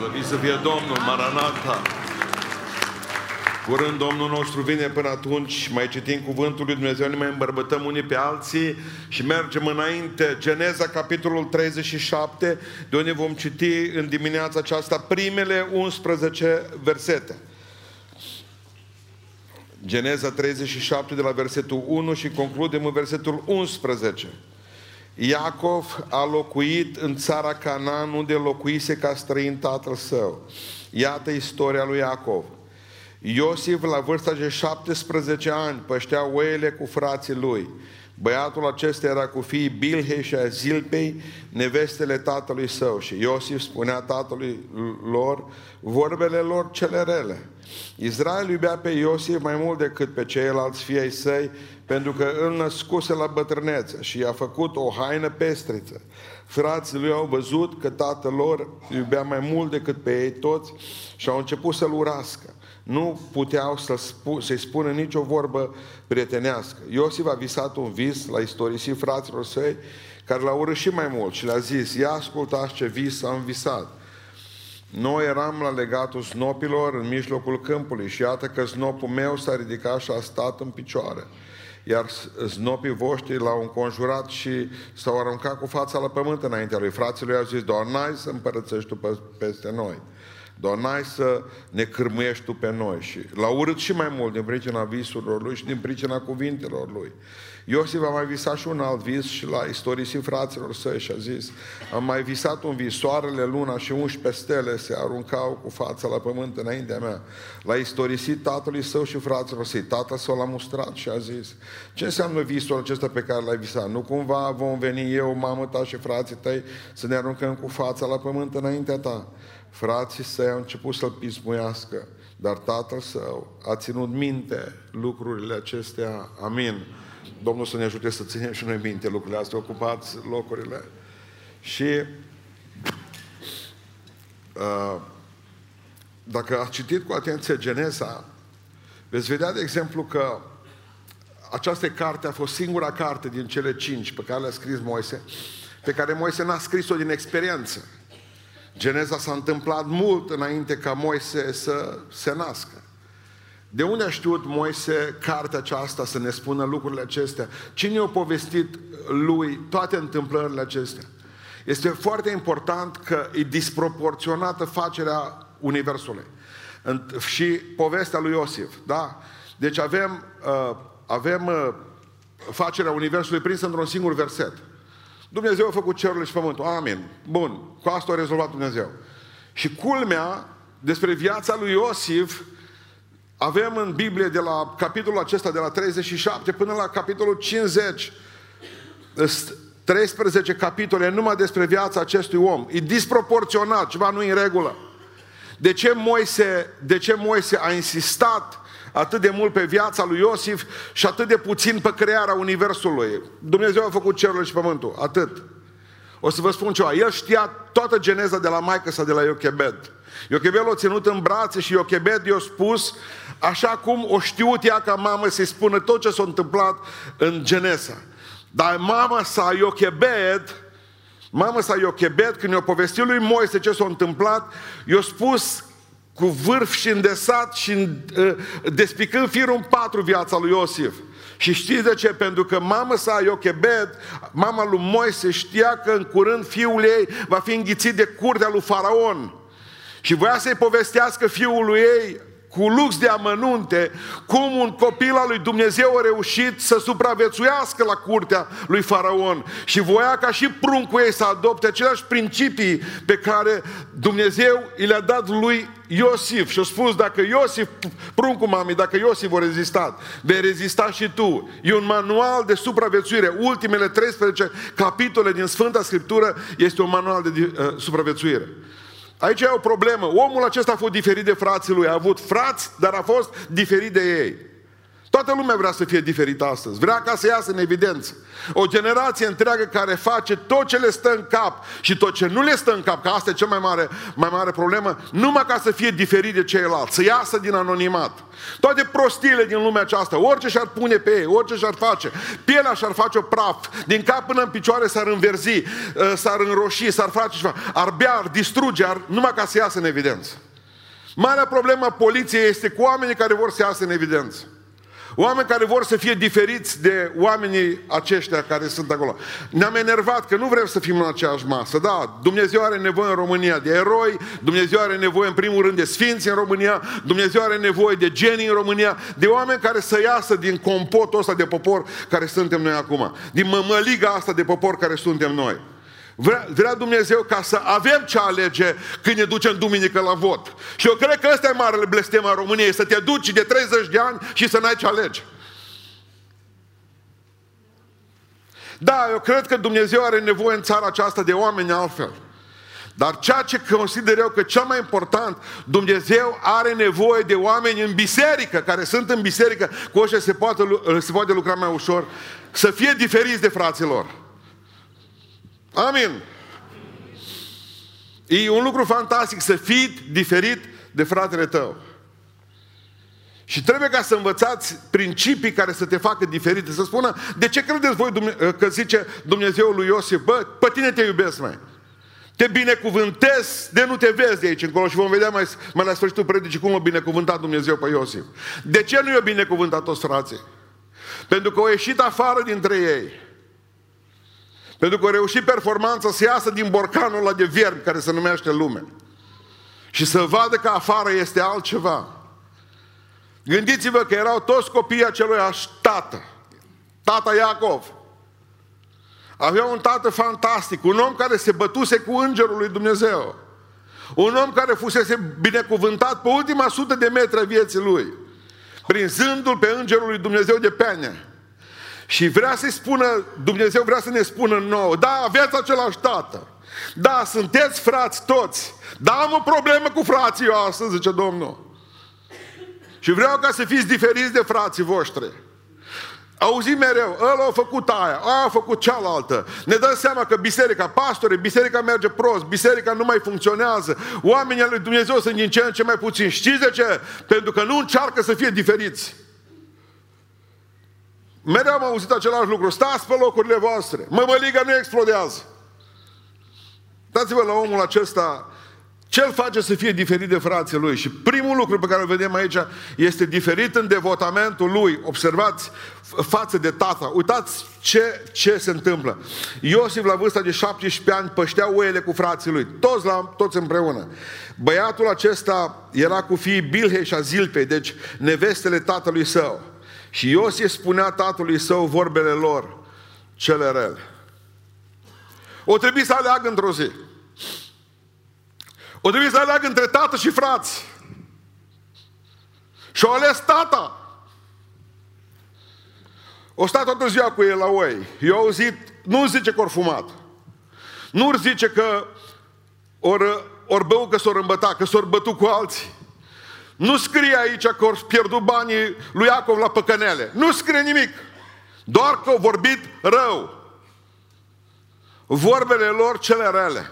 Slăviți să fie Domnul, Maranata! Curând Domnul nostru vine, până atunci mai citim Cuvântul lui Dumnezeu, ne mai îmbărbătăm unii pe alții și mergem înainte. Geneza, capitolul 37, de unde vom citi în dimineața aceasta primele 11 versete. Geneza 37 de la versetul 1 și concludem în versetul 11. Iacov a locuit în țara Canaan, unde locuise ca străin tatăl său. Iată istoria lui Iacov. Iosif, la vârsta de 17 ani, păștea oile cu frații lui. Băiatul acesta era cu fiii Bilhei și a Zilpei, nevestele tatălui său. Și Iosif spunea tatălui lor vorbele lor cele rele. Izrael iubea pe Iosif mai mult decât pe ceilalți fii ai săi, pentru că îl născuse la bătrânețe și i-a făcut o haină pestriță. Frații lui au văzut că tatăl lor iubea mai mult decât pe ei toți și au început să-l urască. Nu puteau să-i spună nicio vorbă prietenească. Iosif a visat un vis, l-a istorisit fraților săi, care l-au urâșit mai mult și le-a zis: ia ascultați ce vis am visat. Noi eram la legatul snopilor în mijlocul câmpului și iată că snopul meu s-a ridicat și a stat în picioare. Iar snopii voștri l-au înconjurat și s-au aruncat cu fața la pământ înaintea lui. Frații lui au zis: doar n-ai să împărățești tu peste noi. Doar n-ai să ne cârmuiești tu pe noi. Și l-au urât și mai mult din pricina visurilor lui și din pricina cuvintelor lui. Iosif a mai visat și un alt vis și l-a istorisit fraților săi și a zis: am mai visat un vis, soarele, luna și 11 stele se aruncau cu fața la pământ înaintea mea. L-a istorisit tatălui său și fraților săi. Tatăl său l-a mustrat și a zis: ce înseamnă visul acesta pe care l-ai visat? Nu cumva vom veni eu, mamă ta și frații tăi să ne aruncăm cu fața la pământ înaintea ta? Frații săi au început să-l pismuiască, dar tatăl său a ținut minte lucrurile acestea. Amin. Domnul să ne ajute să ținem și noi minte lucrurile astea. Ocupați locurile. Și dacă ați citit cu atenție Geneza, veți vedea, de exemplu, că această carte a fost singura carte din cele 5 pe care le-a scris Moise, pe care Moise n-a scris-o din experiență. Geneza s-a întâmplat mult înainte ca Moise să se nască. De unde a știut Moise cartea aceasta să ne spună lucrurile acestea? Cine i-a povestit lui toate întâmplările acestea? Este foarte important că e disproporționată facerea universului. Și povestea lui Iosif, da? Deci avem facerea universului prinsă într-un singur verset. Dumnezeu a făcut cerul și pământul. Amin. Bun. Cu asta a rezolvat Dumnezeu. Și culmea, despre viața lui Iosif, avem în Biblie de la capitolul acesta, de la 37 până la capitolul 50, 13 capitole numai despre viața acestui om. E disproporționat, ceva nu e în regulă. De ce Moise a insistat atât de mult pe viața lui Iosif și atât de puțin pe crearea universului? Dumnezeu a făcut cerul și pământul, atât. O să vă spun ceva, el știa toată geneza de la maică sa, de la Iochebed. Iochebed l-a ținut în brațe și Iochebed i-a spus, așa cum o știut ea ca mamă, să-i spună tot ce s-a întâmplat în Geneza. Dar mama sa Iochebed, când i-a povestit lui Moise ce s-a întâmplat, i-a spus cu vârf și îndesat și despicând firul în patru viața lui Iosif. Și știți de ce? Pentru că mama sa, Iochebed, mama lui Moise, știa că în curând fiul ei va fi înghițit de curtea lui Faraon. Și voia să-i povestească fiului ei cu lux de amănunte cum un copil al lui Dumnezeu a reușit să supraviețuiască la curtea lui Faraon. Și voia ca și pruncul ei să adopte aceleași principii pe care Dumnezeu i le-a dat lui Iosif. Și-a spus, dacă Iosif, pruncul mamei, dacă Iosif a rezistat, vei rezista și tu. E un manual de supraviețuire. Ultimele 13 capitole din Sfânta Scriptură este un manual de supraviețuire. Aici e o problemă. Omul acesta a fost diferit de frații lui. A avut frați, dar a fost diferit de ei. Toată lumea vrea să fie diferită astăzi. Vrea ca să iasă în evidență. O generație întreagă care face tot ce le stă în cap și tot ce nu le stă în cap, că asta e cea mai mare problemă, numai ca să fie diferit de ceilalți, să iasă din anonimat. Toate prostiile din lumea aceasta, orice și-ar pune pe ei, orice și-ar face, pielea și-ar face o praf, din cap până în picioare s-ar înverzi, s-ar înroși, s-ar face ceva, ar bea, ar distruge, numai ca să iasă în evidență. Marea problemă a poliției este cu oamenii care vor să iasă în evidență. Oameni care vor să fie diferiți de oamenii aceștia care sunt acolo. Ne-am enervat că nu vrem să fim în aceeași masă. Da, Dumnezeu are nevoie în România de eroi, Dumnezeu are nevoie în primul rând de sfinți în România, Dumnezeu are nevoie de genii în România, de oameni care să iasă din compotul ăsta de popor care suntem noi acum, din mămăliga asta de popor care suntem noi. Vrea Dumnezeu ca să avem ce alege când ne ducem duminică la vot. Și eu cred că ăsta e marele blestem al României, să te duci de 30 de ani și să n-ai ce alege. Da, eu cred că Dumnezeu are nevoie în țara aceasta de oameni altfel. Dar ceea ce consider eu că cel mai important, Dumnezeu are nevoie de oameni în biserică, care sunt în biserică, cu ăștia se poate lucra mai ușor, să fie diferiți de fraților. Amin. E un lucru fantastic să fii diferit de fratele tău. Și trebuie ca să învățați principii care să te facă diferite. Să spună, de ce credeți voi că zice Dumnezeul lui Iosif, bă, pe tine te iubesc, mai. Te binecuvântez de nu te vezi de aici încolo. Și vom vedea mai la sfârșitul predicii cum o binecuvântat Dumnezeu pe Iosif. De ce nu i-o binecuvântat toți frații? Pentru că au ieșit afară dintre ei. Pentru că a reușit performanța să iasă din borcanul ăla de viermi care se numește lume. Și să vadă că afară este altceva. Gândiți-vă că erau toți copiii aceluiași tată. Tata Iacov. Avea un tată fantastic, un om care se bătuse cu îngerul lui Dumnezeu. Un om care fusese binecuvântat pe ultima 100 de metri a vieții lui. Prinzându-l pe îngerul lui Dumnezeu de pene. Și vrea să-i spună, Dumnezeu vrea să ne spună nouă, da, aveți același tată, da, sunteți frați toți, da, am o problemă cu frații eu astăzi, zice Domnul. Și vreau ca să fiți diferiți de frații voștri. Auzim mereu, ăla a făcut aia, aia a făcut cealaltă. Ne dăm seama că biserica, pastore, biserica merge prost, biserica nu mai funcționează, oamenii lui Dumnezeu sunt din ce în ce mai puțini. Știți de ce? Pentru că nu încearcă să fie diferiți. Mereu am auzit același lucru. Stați pe locurile voastre. Mămăliga nu explodează. Dați-vă la omul acesta ce îl face să fie diferit de frații lui. Și primul lucru pe care îl vedem aici este diferit în devotamentul lui. Observați față de tata. Uitați ce se întâmplă. Iosif la vârsta de 17 ani păștea oile cu frații lui. Toți împreună. Băiatul acesta era cu fiii Bilhei și a Zilpei, deci nevestele tatălui său. Și Iosif spunea tatălui său vorbele lor cele rele. O trebuie să aleagă într-o zi. O trebuie să aleagă între tată și frați. Și-o ales tata. O sta toată ziua cu el la oi. Eu au auzit, nu zice că or fumat. Nu zice că or bău că s-or îmbăta, că s-or bătut cu alții. Nu scrie aici că au pierdut banii lui Iacov la păcănele. Nu scrie nimic. Doar că au vorbit rău. Vorbele lor cele rele.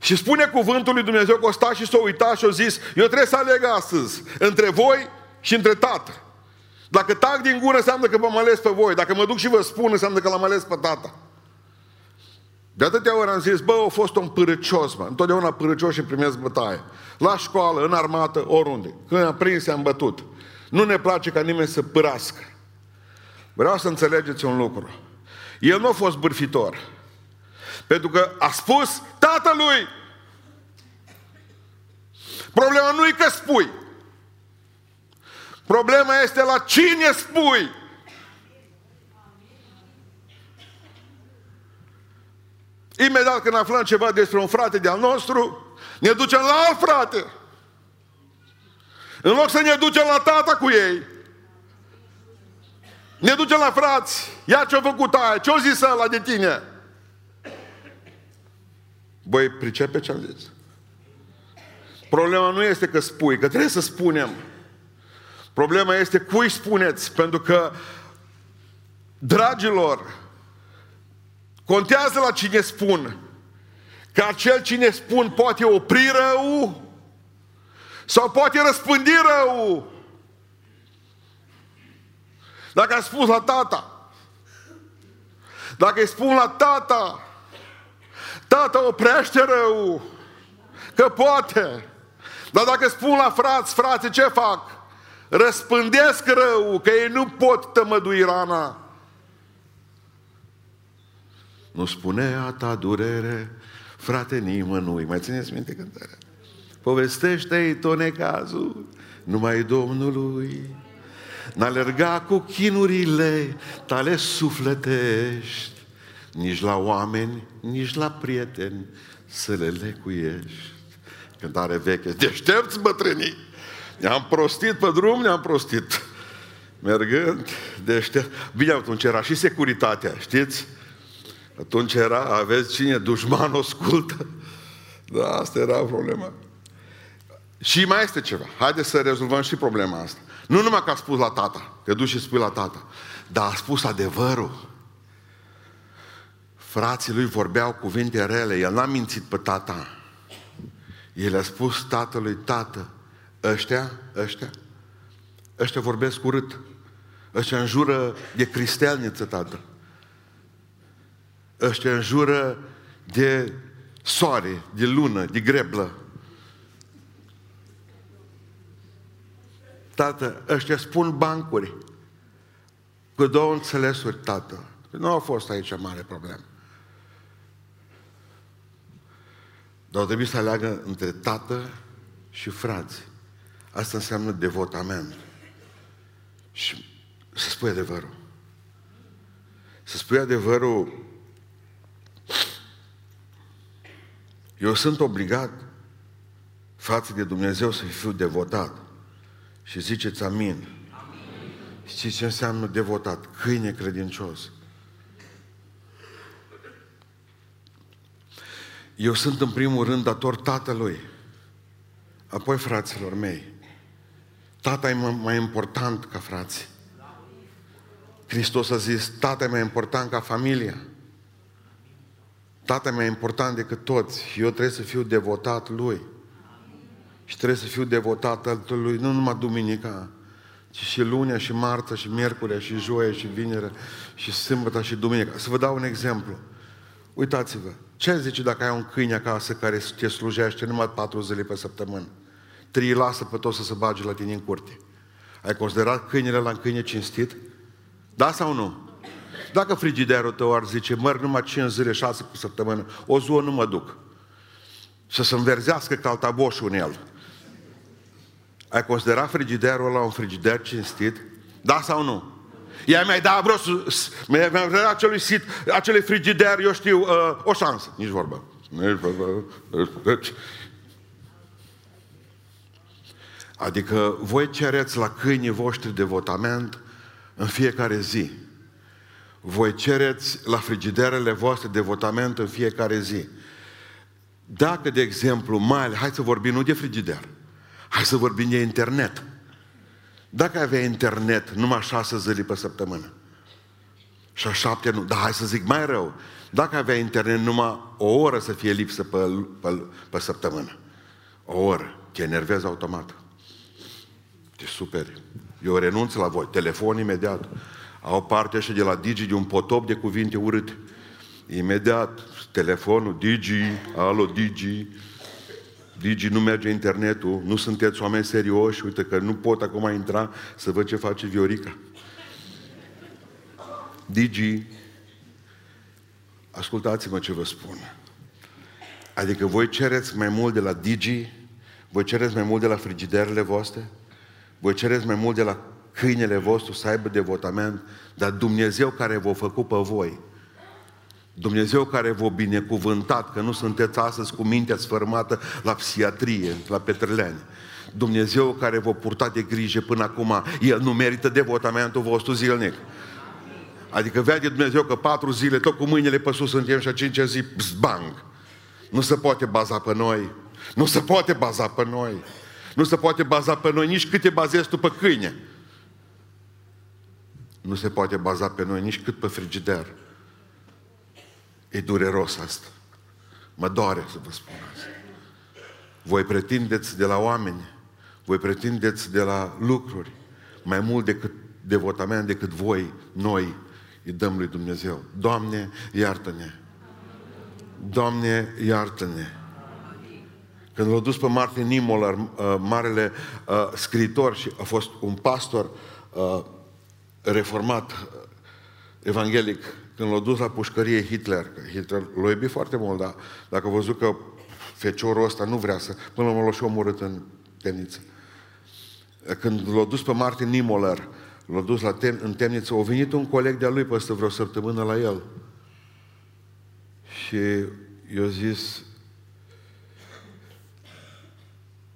Și spune cuvântul lui Dumnezeu că o sta și s-o uita și o zis, eu trebuie să aleg astăzi între voi și între tată. Dacă tac din gură înseamnă că v-am ales pe voi. Dacă mă duc și vă spun înseamnă că l-am ales pe tata. De atâtea ori am zis, bă, a fost un pârâcios, mă. Întotdeauna pârâcios și primesc bătaie. La școală, în armată, oriunde. Când am prins, am bătut. Nu ne place ca nimeni să pârască. Vreau să înțelegeți un lucru. El nu a fost bârfitor. Pentru că a spus tatălui. Problema nu e că spui. Problema este la cine spui. Imediat când aflăm ceva despre un frate de-al nostru, ne ducem la alt frate. În loc să ne ducem la tata cu ei, ne ducem la frați. Ia ce-a făcut aia, ce-a zis ăla de tine. Băi, pricepe ce-am zis? Problema nu este că spui, că trebuie să spunem. Problema este cui spuneți, pentru că, dragilor, contează la cine spun. Că acel cine spun poate opri rău sau poate răspândi rău. Dacă ai spus la tata, dacă îi spun la tata, tata, oprește rău, că poate. Dar dacă spun la frați, frate, ce fac? Răspândesc rău, că ei nu pot tămădui rana. Nu spune a ta durere, frate, nimănui. Mai țineți minte cântarea? Povestește-i tot necazul numai Domnului. N-alerga cu chinurile tale sufletești, nici la oameni, nici la prieteni să le lecuiești. Cântare veche. Deștepți, bătrânii! Ne-am prostit pe drum, ne-am prostit. Mergând, deștept. Bine, atunci era și securitatea, știți? Atunci era, aveți cine? Dușmanul ascultă. Da, asta era problema. Și mai este ceva. Haideți să rezolvăm și problema asta. Nu numai că a spus la tata, că duci și spui la tata, dar a spus adevărul. Frații lui vorbeau cuvinte rele. El n-a mințit pe tata. El a spus tatălui, tată, ăștia vorbesc urât. Ăștia înjură de cristelniță, tată. Ăștia înjură de soare, de lună, de greblă. Tată, ăștia spun bancuri cu două înțelesuri, tată. Nu a fost aici mare problemă. Dar trebuie să aleagă între tată și frați. Asta înseamnă devotament. Și să spui adevărul. Să spui adevărul. Eu sunt obligat față de Dumnezeu să fiu devotat. Și ziceți amin. Amin. Știți ce înseamnă devotat? Câine credincios. Eu sunt în primul rând dator tatălui, apoi fraților mei. Tata e mai important ca frații. Hristos a zis, tata e mai important ca familia. Tata e mai important decât toți. Eu trebuie să fiu devotat lui. Și trebuie să fiu devotat altului, nu numai duminica, ci și lunea, și marța, și miercurea, și joia, și vinerea, și sâmbăta, și duminica. Să vă dau un exemplu. Uitați-vă. Ce zice dacă ai un câine acasă care te slujește numai 4 zile pe săptămână? 3 îi lasă pe toți să se bage la tine în curte. Ai considerat câinele la un câine cinstit? Da sau nu? Dacă frigiderul tău ar zice, merg numai 5 zile, 6 pe săptămână, o zi nu mă duc. Să se înverzească caltaboșul în el. Ai considerat frigiderul ăla un frigider cinstit? Da sau nu? Ea mi-a dat vreau acelui sit, acelui frigider, eu știu, o șansă. Nici vorba. Adică voi cereți la câinii voștri devotament în fiecare zi. Voi cereți la frigiderele voastre devotament în fiecare zi. Dacă, de exemplu, hai să vorbim nu de frigider, hai să vorbim de internet. Dacă avea internet numai 6 zile pe săptămână și a 7 nu, dar hai să zic mai rău, dacă avea internet numai o oră să fie lipsă pe săptămână, o oră, te enervezi automat, te superi. Eu renunț la voi, telefon imediat. Au parte așa de la Digi de un potop de cuvinte urâte. Imediat, telefonul, Digi, alo Digi, Digi, nu merge internetul, nu sunteți oameni serioși, uite că nu pot acum intra să văd ce face Viorica. Digi, ascultați-mă ce vă spun. Adică voi cereți mai mult de la Digi, voi cereți mai mult de la frigiderele voastre, voi cereți mai mult de la câinele vostru să aibă devotament, dar Dumnezeu care v-a făcut pe voi, Dumnezeu care v-a binecuvântat, că nu sunteți astăzi cu mintea sfărmată la psiatrie, la Petreleani. Dumnezeu care v-a purtat de grijă până acum, El nu merită devotamentul vostru zilnic. Adică vede Dumnezeu că 4 zile, tot cu mâinile pe sus suntem și a 5-a zi, zbang! Nu se poate baza pe noi. Nu se poate baza pe noi. Nu se poate baza pe noi nici cât te bazezi tu pe câine. Nu se poate baza pe noi nici cât pe frigider. E dureros asta. Mă doare să vă spun asta. Voi pretindeți de la oameni, voi pretindeți de la lucruri mai mult decât devotament, decât voi, noi îi dăm lui Dumnezeu. Doamne, iartă-ne! Doamne, iartă-ne! Când l-a dus pe Martin Niemöller, marele scriitor și a fost un pastor reformat evanghelic, când l-a dus la pușcărie Hitler, Hitler l-a iubit foarte mult, dar dacă a văzut că feciorul ăsta nu vrea să... Până l-a și omorât în temniță. Când l-a dus pe Martin Niemöller, l-a dus la în temniță, a venit un coleg de-a lui peste vreo săptămână la el. Și i-a zis: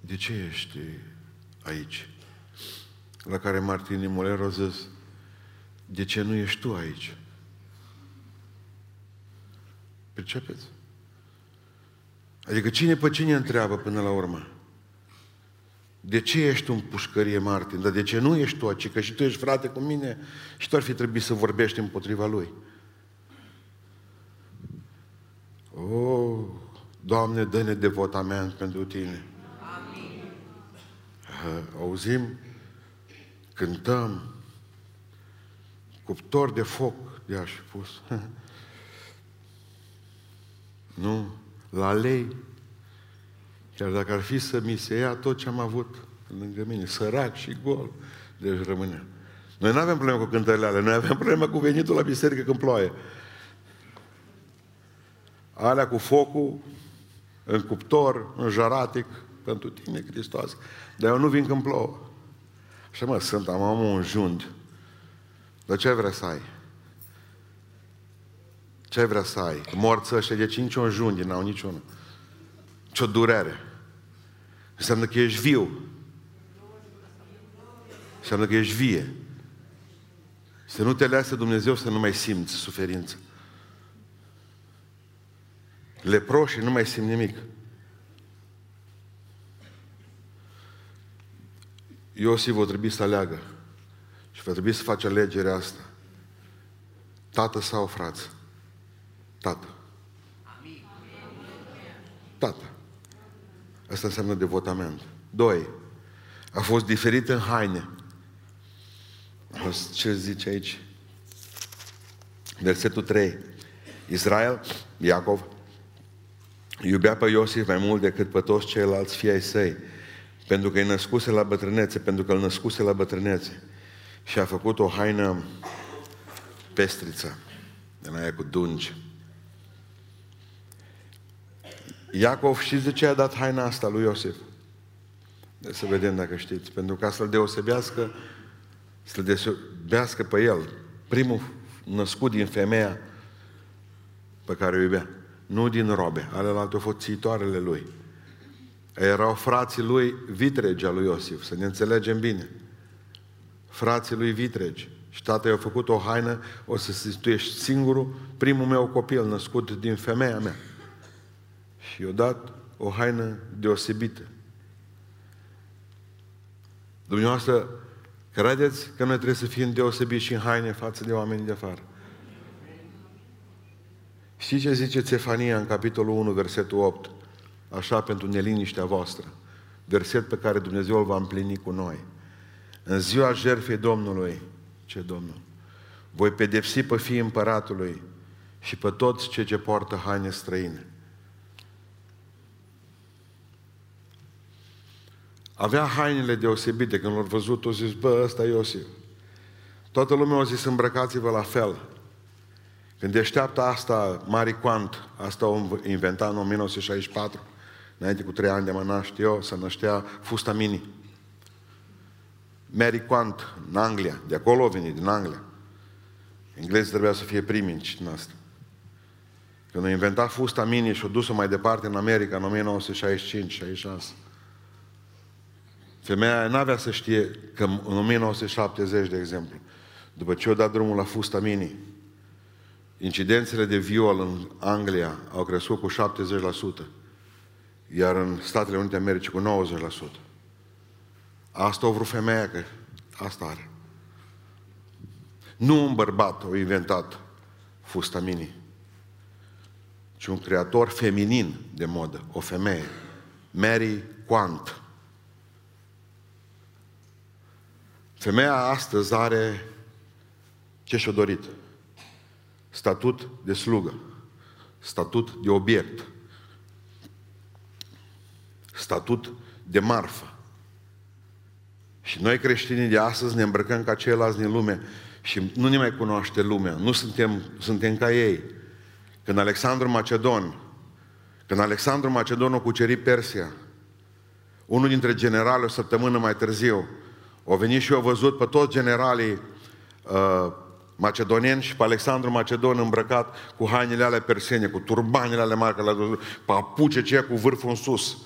de ce ești aici? La care Martin Niemöller a zis: de ce nu ești tu aici? Percepeți? Adică cine pe cine întreabă până la urmă? De ce ești în pușcărie, Martin? Dar de ce nu ești tu aici? Că și tu ești frate cu mine și tu ar fi trebuit să vorbești împotriva lui. Oh, Doamne, dă-ne devotament pentru Tine. Amin. Auzim, cântăm, cuptor de foc i-aș pus. Nu, la lei. Chiar dacă ar fi să mi se ia tot ce am avut lângă mine, sărac și gol, deci rămâne. Noi nu avem problemă cu cântările alea, noi avem problemă cu venitul la biserică când ploaie. Alea cu focul, în cuptor, în jaratic, pentru Tine, Hristos. Dar eu nu vin când plouă. Așa mă, sunt, am un jund. Dar ce vrea să ai? Ce vrea să ai? Morți ăștia de 5 unjuni, n-au niciunul. Ce-o durere. Înseamnă că ești viu. Înseamnă că ești vie. Să nu te lase Dumnezeu să nu mai simți suferință. Leproșii nu mai simt nimic. Iosif o trebuie să aleagă. Și va trebui să faci alegerea asta. Tată sau frață? Tată. Tată. Asta înseamnă devotament. 2. A fost diferit în haine. Ce zice aici? Versetul 3. Israel, Iacov, iubea pe Iosif mai mult decât pe toți ceilalți fii ai săi, pentru că îi născuse la bătrânețe, pentru că îl născuse la bătrânețe. Și a făcut o haină pestriță, în aia cu dungi. Iacov, știți de ce a dat haina asta lui Iosif? De să vedem dacă știți. Pentru ca să-l deosebească, să-l deosebească pe el, primul născut din femeia pe care o iubea. Nu din robe, alelalte au fost țitoarele lui. Erau frații lui vitregi al lui Iosif, să ne înțelegem bine. Frații lui vitregi. Și tata i-a făcut o haină, o să zici, tu ești singurul, primul meu copil născut din femeia mea. Și i-a dat o haină deosebită. Dumneavoastră, credeți că noi trebuie să fim deosebiți și în haine față de oamenii de afară? Știți ce zice Țefaniah în capitolul 1, versetul 8? Așa pentru neliniștea voastră. Verset pe care Dumnezeu îl va împlini cu noi. În ziua jertfei Domnului, ce Domnul? Voi pedepsi pe fiii împăratului și pe toți cei ce poartă haine străine. Avea hainele deosebite. Când l-au văzut, au zis: bă, ăsta e Iosif. Toată lumea a zis: îmbrăcați-vă la fel. Când deșteaptă asta, Mary Quant, asta o inventa în 1964, înainte cu 3 ani de mă naște eu, se năștea fusta mini. Mary Quant, în Anglia, de acolo a venit, din Anglia. Englezii trebuia să fie primici în asta. Când o inventa fusta mini și o dus-o mai departe în America, în 1965-66, femeia n-avea să știe că în 1970, de exemplu, după ce a dat drumul la fusta mini, incidențele de viol în Anglia au crescut cu 70%, iar în Statele Unite Americii cu 90%. Asta o vrut femeia, că asta are. Nu un bărbat a inventat fusta mini, ci un creator feminin de modă, o femeie, Mary Quant. Femeia astăzi are ce și-a dorit. Statut de slugă, statut de obiect, statut de marfă. Și noi creștinii de astăzi ne îmbrăcăm ca ceilalți din lume și nu ne mai cunoaște lumea, nu suntem ca ei. Când Alexandru Macedon a cucerit Persia, unul dintre generali, o săptămână mai târziu, au venit și au văzut pe toți generalii macedonieni și pe Alexandru Macedon îmbrăcat cu hainele alea persiene, cu turbanele alea mari, pe apuce ceea cu vârful în sus.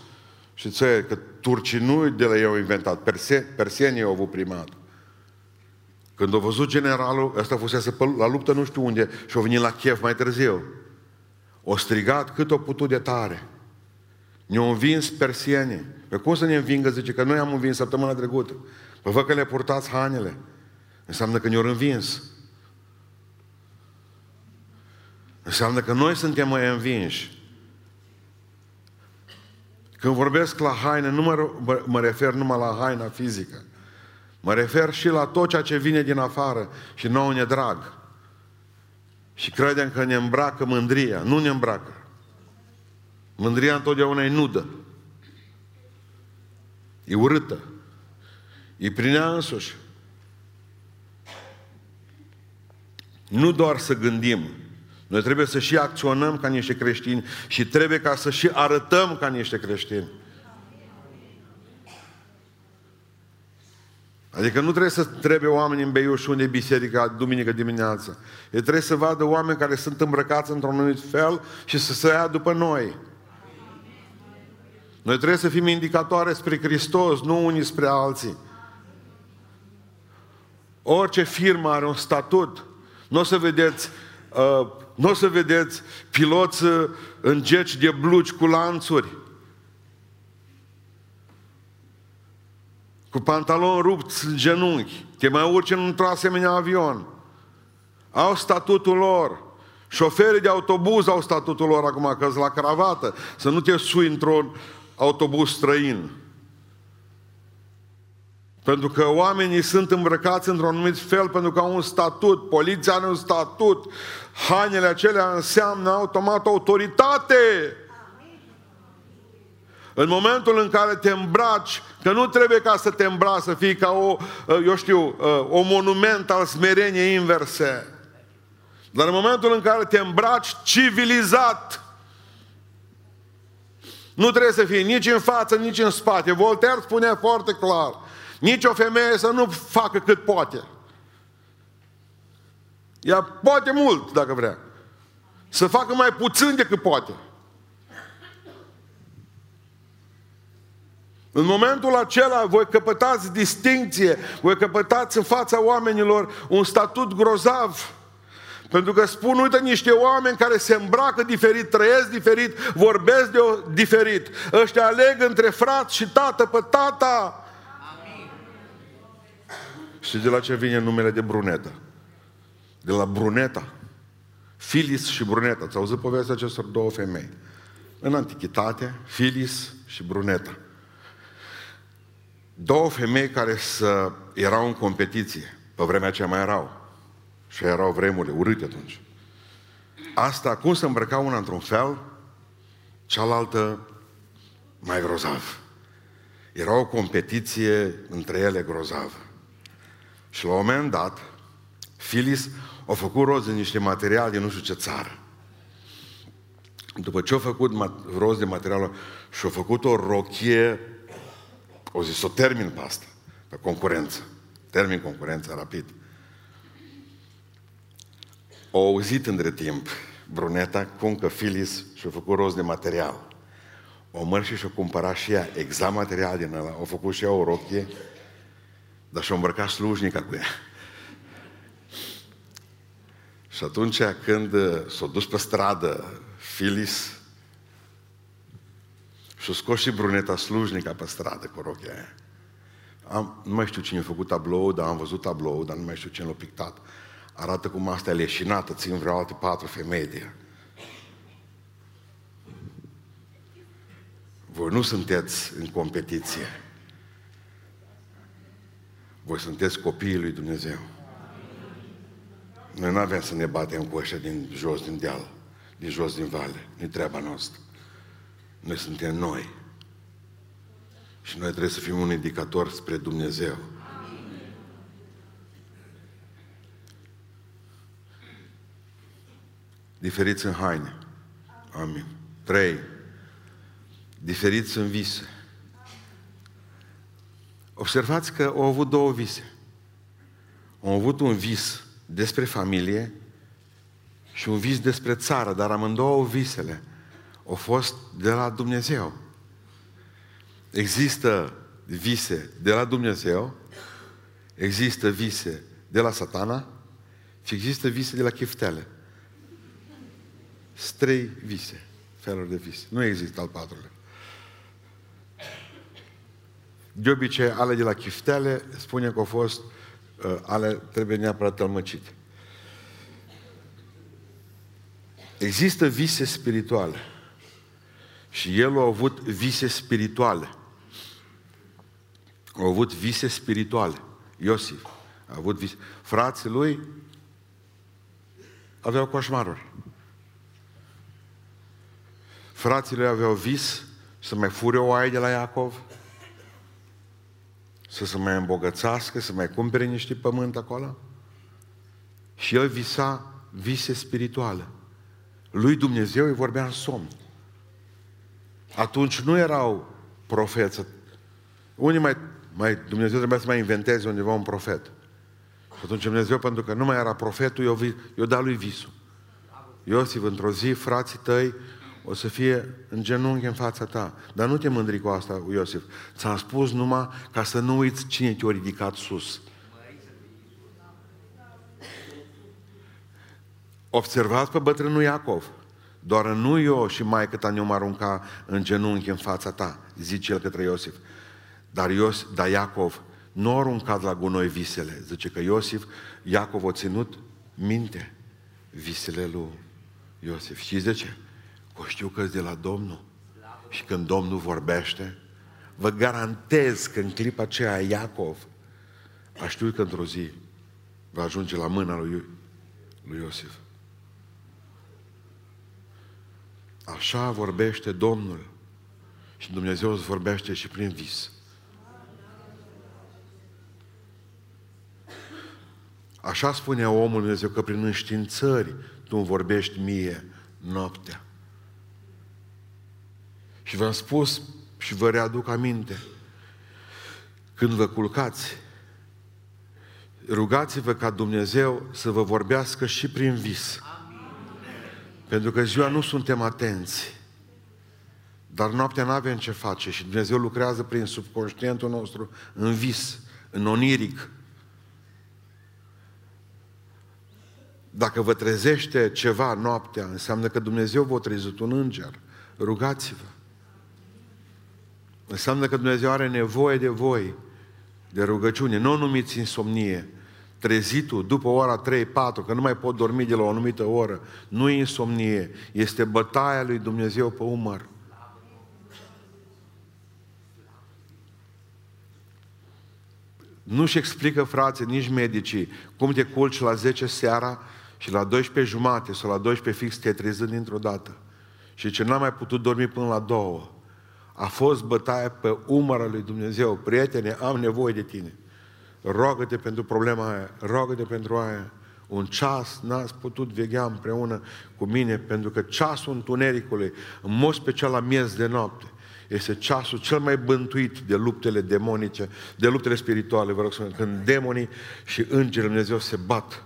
Și ție, că turcii nu de la ei au inventat, persienii au avut primat. Când au văzut generalul, ăsta fusese la luptă nu știu unde și au venit la Kiev mai târziu. O strigat cât o putut de tare. Ne-au învins persienii. Pe cum să ne învingă, zice, că noi am învins săptămâna trecută. Vă văd că le purtați hainele. Înseamnă că ne-au învins. Înseamnă că noi suntem mai învinși. Când vorbesc la haine, nu mă refer numai la haina fizică. Mă refer și la tot ceea ce vine din afară și nouă ne drag. Și credem că ne îmbracă mândria. Nu ne îmbracă. Mândria întotdeauna e nudă. E urâtă. E prin ea însuși. Nu doar să gândim. Noi trebuie să și acționăm ca niște creștini și trebuie ca să și arătăm ca niște creștini. Adică nu trebuie să trebuie oameni în beiuș unde e biserica duminică dimineață. E trebuie să vadă oameni care sunt îmbrăcați într-un anumit fel și să se ia după noi. Noi trebuie să fim indicatoare spre Hristos, nu unii spre alții. Orice firmă are un statut. Nu o să vedeți piloți în geci de blugi cu lanțuri, cu pantaloni rupți în genunchi, te mai urci într-o asemenea avion. Au statutul lor. Șoferii de autobuz au statutul lor acum, că-s la cravată, să nu te sui într-un autobuz străin. Pentru că oamenii sunt îmbrăcați într-un anumit fel, pentru că au un statut, poliția are un statut, hainele acelea înseamnă automat autoritate. În momentul în care te îmbraci, că nu trebuie ca să te îmbraci, să fii ca o, eu știu, o monument al smereniei inverse. Dar în momentul în care te îmbraci civilizat, nu trebuie să fii nici în față, nici în spate. Voltaire spunea foarte clar, nici o femeie să nu facă cât poate. Ea poate mult, dacă vrea. Să facă mai puțin decât poate. În momentul acela voi căpătați distincție, voi căpătați în fața oamenilor un statut grozav. Pentru că spun, uite, niște oameni care se îmbracă diferit, trăiesc diferit, vorbesc diferit. Ăștia aleg între frați și tată pe tata. Și de la ce vine numele de Bruneta? De la Bruneta. Phyllis și Bruneta. Ați auzit povestea acestor două femei? În antichitate, Phyllis și Bruneta. Două femei care erau în competiție. Pe vremea aceea mai erau. Și erau vremurile urâte atunci. Asta, cum se îmbrăca una într-un fel, cealaltă mai grozav. Era o competiție între ele grozavă. Și la un moment dat, Phyllis a făcut roz din niște materiale din nu știu ce țară. După ce a făcut roz de materialul și a făcut o rochie, o zis, o termin pe asta, pe concurență. Termin concurența rapid. O auzit între timp Bruneta cum că Phyllis și-a făcut roz de material. O mărși și-a cumpărat și ea exact material din ăla, o făcut și ea o rochie, dar și-a îmbrăcat slujnica cu ea. Și atunci când s-a dus pe stradă Phyllis și-a scos și Bruneta slujnica pe stradă cu rochia aia. Nu mai știu cine a făcut tablou, dar am văzut tablou, dar nu mai știu cine l-a pictat. Arată cum asta e leșinată, țin vreo alte 4 femei de ea. Voi nu sunteți în competiție. Voi sunteți copiii lui Dumnezeu. Noi nu avem să ne batem cu ăștia din jos, din deal, din jos, din vale. Nu-i treaba noastră. Noi suntem noi. Și noi trebuie să fim un indicator spre Dumnezeu. Amin. Diferiți în haine. Amin. 3. Diferiți în vise. Observați că au avut 2 vise. Au avut un vis despre familie și un vis despre țară, dar amândouă visele au fost de la Dumnezeu. Există vise de la Dumnezeu, există vise de la Satana și există vise de la chiftele. Sunt 3 vise, feluri de vise. Nu există al 4-lea. De obicei, ale de la chiftele spune că au fost ale trebuie neapărat tălmăcite. Există vise spirituale și el a avut vise spirituale. Au avut vise spirituale. Iosif a avut vise. Frații lui aveau coșmaruri. Frații lui aveau vis să mai fure oaie de la Iacov, să se mai îmbogățească, să mai cumpere niște pământ acolo. Și el visa vise spirituale. Lui Dumnezeu îi vorbea în somn. Atunci nu erau profeți. Unii Dumnezeu trebuia să mai inventeze undeva un profet. Și atunci Dumnezeu, pentru că nu mai era profetul, i-o da lui visul. Iosif, într-o zi, frații tăi o să fie în genunchi în fața ta. Dar nu te mândri cu asta, Iosif. Ți-am spus numai ca să nu uiți cine te-a ridicat sus. Observați pe bătrânul Iacov. Doar nu eu și maică ta ne-om arunca în genunchi în fața ta, zice el către Iosif. Dar Iacov nu a aruncat la gunoi visele. Zice că Iacov a ținut minte visele lui Iosif. Știți de ce? Că știu că de la Domnul. Și când Domnul vorbește, vă garantez că în clipa aceea Iacov a știut că într-o zi va ajunge la mâna lui Iosif. Așa vorbește Domnul. Și Dumnezeu îți vorbește și prin vis. Așa spune omul Dumnezeu, că prin înștiințări tu îmi vorbești mie noaptea. Și v-am spus și vă readuc aminte. Când vă culcați, rugați-vă ca Dumnezeu să vă vorbească și prin vis. Pentru că ziua nu suntem atenți, dar noaptea n-avem ce face și Dumnezeu lucrează prin subconștientul nostru în vis, în oniric. Dacă vă trezește ceva noaptea, înseamnă că Dumnezeu v-a trezit un înger. Rugați-vă. Înseamnă că Dumnezeu are nevoie de voi, de rugăciune. Nu o numiți insomnie. Trezitul după ora 3-4, că nu mai pot dormi de la o anumită oră, nu e insomnie, este bătaia lui Dumnezeu pe umăr. Nu-și explică, frate, nici medicii, cum te culci la 10 seara și la 12 jumate sau la 12 fix te trezând dintr-o dată. Și ce n-am mai putut dormi până la 2. A fost bătaia pe umărul lui Dumnezeu. Prietene, am nevoie de tine. Roagă-te pentru problema aia, roagă-te pentru aia. Un ceas n-ați putut veghea împreună cu mine, pentru că ceasul întunericului, în mod special la miez de noapte, este ceasul cel mai bântuit de luptele demonice, de luptele spirituale, vă rog să mă, când demonii și îngerii Dumnezeu se bat.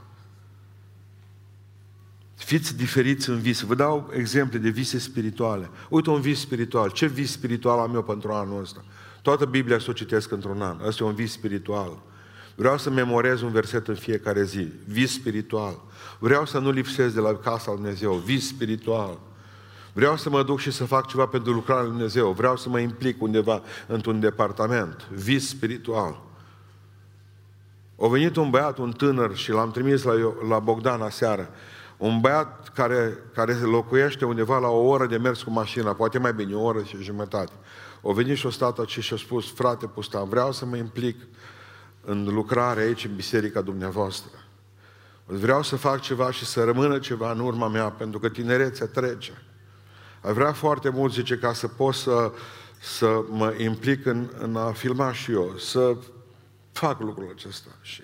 Fiți diferiți în vis. Vă dau exemple de vise spirituale. Uite un vis spiritual. Ce vis spiritual am eu pentru anul ăsta? Toată Biblia să o citesc într-un an. Asta e un vis spiritual. Vreau să memorez un verset în fiecare zi. Vis spiritual. Vreau să nu lipsesc de la casa lui Dumnezeu. Vis spiritual. Vreau să mă duc și să fac ceva pentru lucrarea lui Dumnezeu. Vreau să mă implic undeva într-un departament, vis spiritual. A venit un băiat, un tânăr, și l-am trimis la Bogdan aseară. Un băiat care locuiește undeva la o oră de mers cu mașina, poate mai bine, o oră și jumătate. O venit și o stat aici și a spus: frate Pustan, vreau să mă implic în lucrare aici, în biserica dumneavoastră. Vreau să fac ceva și să rămână ceva în urma mea, pentru că tinerețea trece. Aș vrea foarte mult, zice, ca să pot să mă implic în a filma și eu, să fac lucrul acesta. Și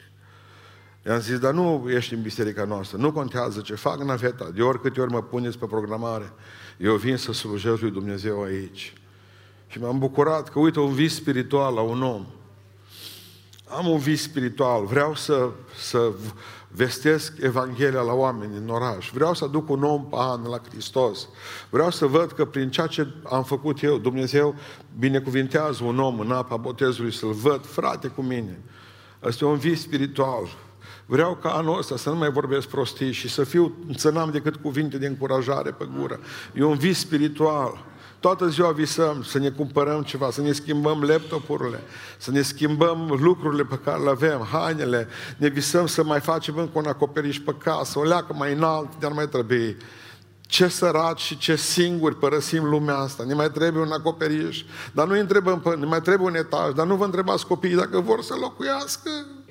i-am zis: dar nu ești în biserica noastră, nu contează ce fac în naveta, de oricâte ori mă puneți pe programare, eu vin să slujesc lui Dumnezeu aici. Și m-am bucurat că, uite, un vis spiritual la un om. Am un vis spiritual, vreau să vestesc Evanghelia la oameni în oraș, vreau să aduc un om pe an la Hristos, vreau să văd că prin ceea ce am făcut eu, Dumnezeu binecuvintează un om în apa botezului, să-l văd frate cu mine. Asta e un vis spiritual. Vreau ca anul ăsta să nu mai vorbesc prostii și să n-am decât cuvinte de încurajare pe gură. E un vis spiritual. Toată ziua visăm să ne cumpărăm ceva, să ne schimbăm laptopurile, să ne schimbăm lucrurile pe care le avem, hainele, ne visăm să mai facem încă un acoperiș pe casă, o leacă mai înalt, ne-ar mai trebui. Ce săraci și ce singuri părăsim lumea asta, ne mai trebuie un acoperiș, dar nu întrebăm, ne mai trebuie un etaj, dar nu vă întrebați copiii dacă vor să locuiască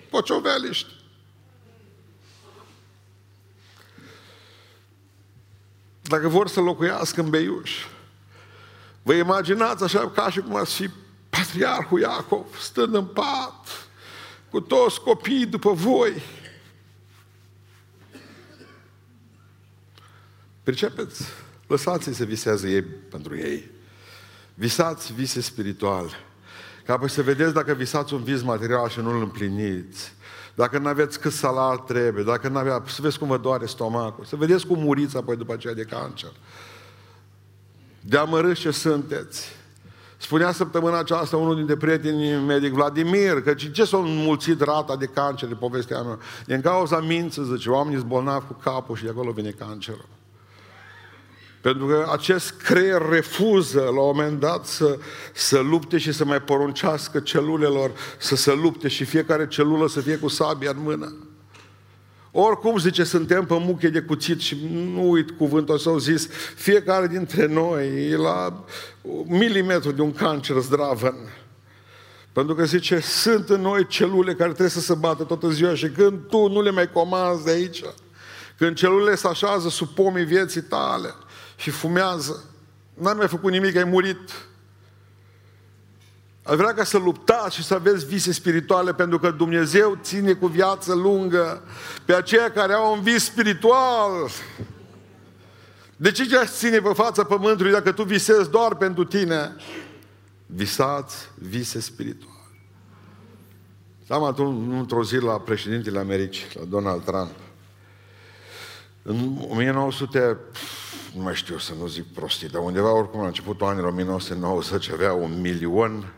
pocioveliști. Dacă vor să locuiască în beiuș. Vă imaginați așa ca și cum ați fi patriarhul Iacov, stând în pat, cu toți copiii după voi. Percepeți? Lăsați-i să visează ei pentru ei. Visați vise spirituale. Ca apoi să vedeți dacă visați un vis material și nu îl împliniți. Dacă nu aveți cât salar trebuie, dacă nu aveți, să vedeți cum vă doare stomacul, să vedeți cum muriți apoi după aceea de cancer. De amărâși ce sunteți. Spunea săptămâna aceasta unul dintre prietenii medic, Vladimir, că ce s-a înmulțit rata de cancer de povestea mea. Din cauza minții, zice, oamenii sunt bolnavi cu capul și de acolo vine cancerul. Pentru că acest creier refuză la un moment dat să lupte și să mai poruncească celulelor să se lupte și fiecare celulă să fie cu sabia în mână. Oricum, zice, suntem pe muche de cuțit și nu uit cuvântul, s-au zis, fiecare dintre noi e la milimetru de un cancer zdravăn. Pentru că, zice, sunt în noi celule care trebuie să se bată toată ziua și când tu nu le mai comanzi de aici, când celulele se așează sub pomii vieții tale și fumează, n-am mai făcut nimic, ai murit. Aș vrea ca să luptați și să aveți vise spirituale, pentru că Dumnezeu ține cu viață lungă pe aceia care au un vis spiritual. De ce te-aș ține pe fața pământului dacă tu visezi doar pentru tine? Visați vise spirituale. Am atunci într-o zi la președintele Americii, la Donald Trump. În 1900... nu mai știu să nu zic prostii, dar undeva oricum la începutul anilor 1990 avea un miliard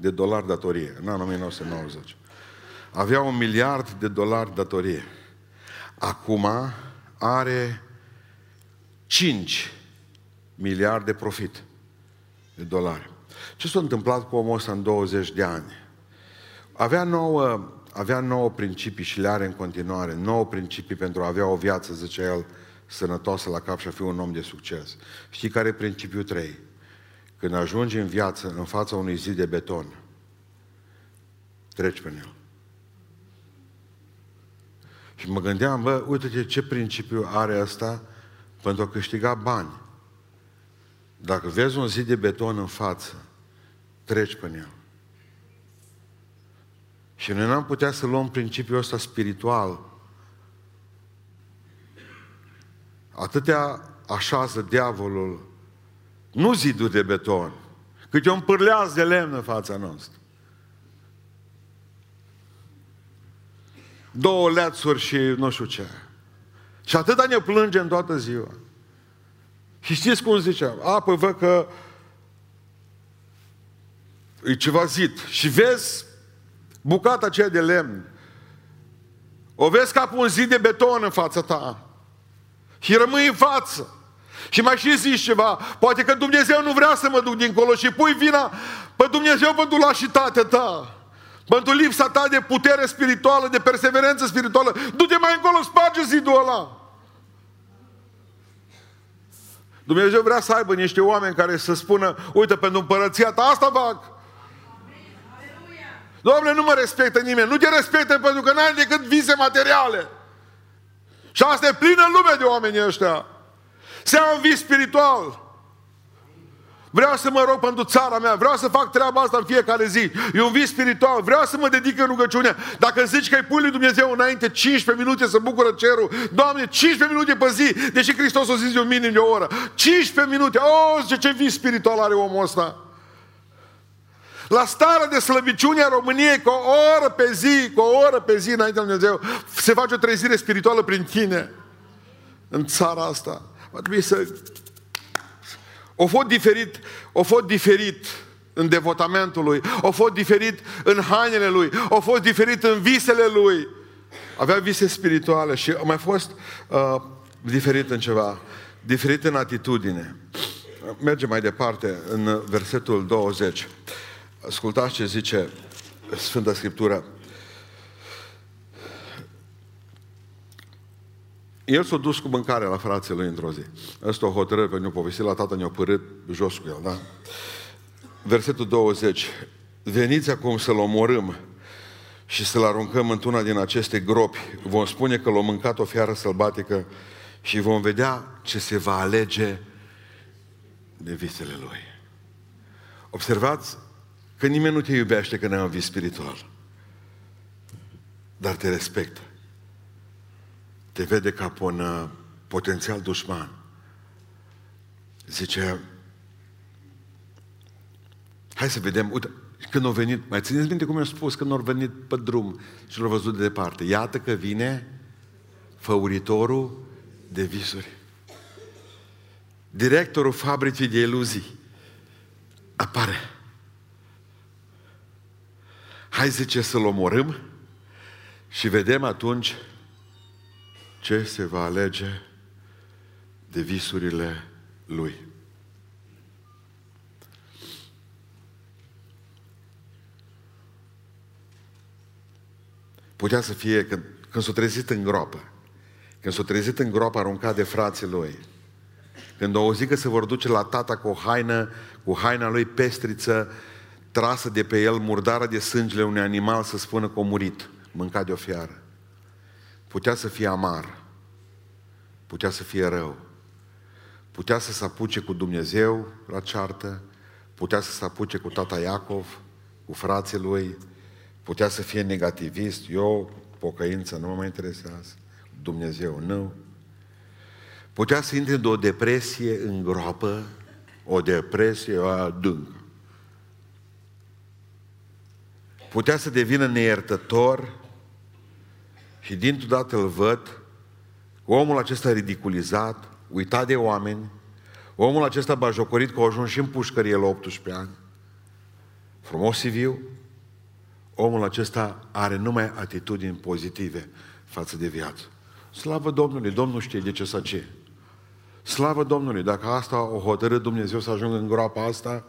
de dolari datorie, în anul 1990. Avea $1 miliard datorie. Acum are $5 miliarde profit de dolari. Ce s-a întâmplat cu omul ăsta în 20 de ani? Avea 9 principii și le are în continuare. 9 principii pentru a avea o viață, zicea el, sănătoasă la cap și a fi un om de succes. Știi care e principiul 3? Când ajungi în viață, în fața unui zid de beton, treci pe el. Și mă gândeam, bă, uite-te ce principiu are ăsta pentru a câștiga bani. Dacă vezi un zid de beton în față, treci pe el. Și noi n-am putea să luăm principiul ăsta spiritual. Atâtea așează diavolul, nu ziduri de beton, cât o împârlează de lemn în fața noastră. 2 leațuri și nu știu ce. Și atâta ne plângem toată ziua. Și știți cum ziceam? Apoi văd că e ceva zid. Și vezi bucata aceea de lemn. O vezi ca pe un zid de beton în fața ta. Și rămâi în față. Și mai și zici ceva. Poate că Dumnezeu nu vrea să mă duc dincolo și pui vina pe Dumnezeu pentru lașitatea ta. Pentru lipsa ta de putere spirituală, de perseverență spirituală. Du-te mai încolo, sparge zidul ăla. Dumnezeu vrea să aibă niște oameni care să spună: uite, pentru împărăția ta asta fac. Doamne, nu mă respectă nimeni. Nu te respectă pentru că n-ai decât vise materiale. Și asta e plină lume de oamenii ăștia. Se au un vis spiritual. Vreau să mă rog pentru țara mea. Vreau să fac treaba asta în fiecare zi. E un vis spiritual. Vreau să mă dedic în rugăciune. Dacă zici că îi pui lui Dumnezeu înainte 15 minute să bucură cerul. Doamne, 15 minute pe zi. Deși Hristos o zis de un minim de o oră. 15 minute. O, zice, ce vis spiritual are omul ăsta. La starea de slăbiciune a României, cu o oră pe zi, cu o oră pe zi înainte lui Dumnezeu, se face o trezire spirituală prin tine. În țara asta. Va trebui să... O fost diferit în devotamentul lui, o fost diferit în hainele lui, o fost diferit în visele lui. Avea vise spirituale și a mai fost diferit în ceva, diferit în atitudine. Mergem mai departe în versetul 20. Ascultați ce zice Sfânta Scriptură. El s-a dus cu mâncare la frații lui într-o zi. Asta o hotărâre pe nu povesti la tata, ne-a părât jos cu el, da? Versetul 20. Veniți acum să-l omorâm și să-l aruncăm într-una din aceste gropi. Vom spune că l-a mâncat o fiară sălbatică și vom vedea ce se va alege de visele lui. Observați că nimeni nu te iubește când ai un vis spiritual, dar te respectă. Te vede ca pe un potențial dușman. Zice, hai să vedem, uite, când au venit, mai țineți minte cum i-a spus, când au venit pe drum și l-au văzut de departe. Iată că vine făuritorul de visuri. Directorul fabricii de iluzii apare. Hai, zice, să-l omorâm și vedem atunci ce se va alege de visurile lui. Putea să fie când s-a trezit în groapă, când s-a trezit în groapă aruncat de frații lui, când au auzit că se vor duce la tata cu o haină, cu haina lui pestriță, trasă de pe el, murdară de sângele unui animal, să spună că a murit, mâncat de o fiară. Putea să fie amar, putea să fie rău, putea să se apuce cu Dumnezeu la ceartă, putea să se apuce cu tata Iacov, cu frații lui, putea să fie negativist, eu, pocăință, nu mă mai interesează, Dumnezeu, nu. Putea să intre într-o depresie în groapă, o depresie adâncă. Putea să devină neiertător. Și dintr-o dată îl văd, omul acesta ridiculizat, uitat de oameni, omul acesta bajocorit că a ajuns și în pușcărie la 18 ani, frumos CV-ul, omul acesta are numai atitudini pozitive față de viață. Slavă Domnului, Domnul știe de ce să ce. Slavă Domnului, dacă asta o hotărât Dumnezeu să ajungă în groapa asta,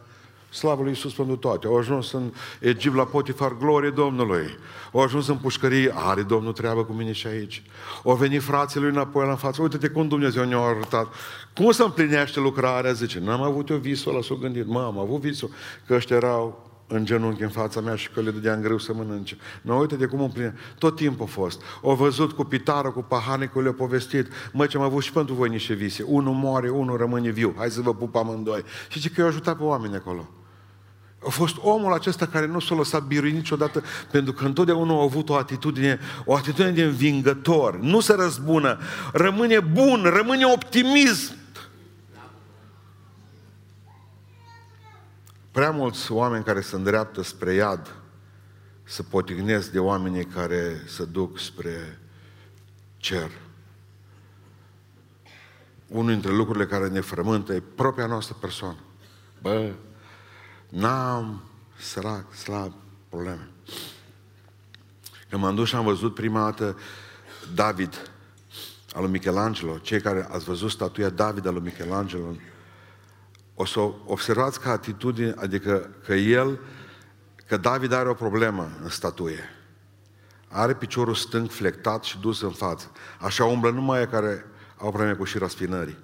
slavă lui Iisus pentru toate. Au ajuns în Egipt la Potifar, glorie Domnului. Au ajuns în pușcărie, are Domnul treabă cu mine și aici. Au venit frații lui înapoi la față, uite-te cum Dumnezeu ne-a arătat. Cum se împlinește lucrarea, zice, n-am avut eu visul ăla, s-o gândit, mă, am avut visul, că ăștia erau în genunchi în fața mea și că le dădeam greu să mănânce. Nu, uite-te cum împlinește. Tot timpul a fost. Au văzut cu pitară, cu pahanicul, le-au povestit, măi, ce am avut și pentru voi niște vise. Unul moare, unul rămâne viu, hai să vă pup amândoi. Și zice că i-au ajutat pe oameni acolo. A fost omul acesta care nu s-a lăsat biruit niciodată, pentru că întotdeauna a avut o atitudine de învingător. Nu se răzbună, rămâne bun, rămâne optimist. Prea mulți oameni care se îndreaptă spre iad se potignesc de oamenii care se duc spre cer. Unul dintre lucrurile care ne frământă e propria noastră persoană. Bă, n-am sărac, slab, probleme. Când m-am dus și am văzut prima dată David al lui Michelangelo, cei care ați văzut statuia David al lui Michelangelo, o să observați ca atitudine, adică că David are o problemă în statuie. Are piciorul stâng flectat și dus în față. Așa umblă numai aia care au probleme cu șira spinării.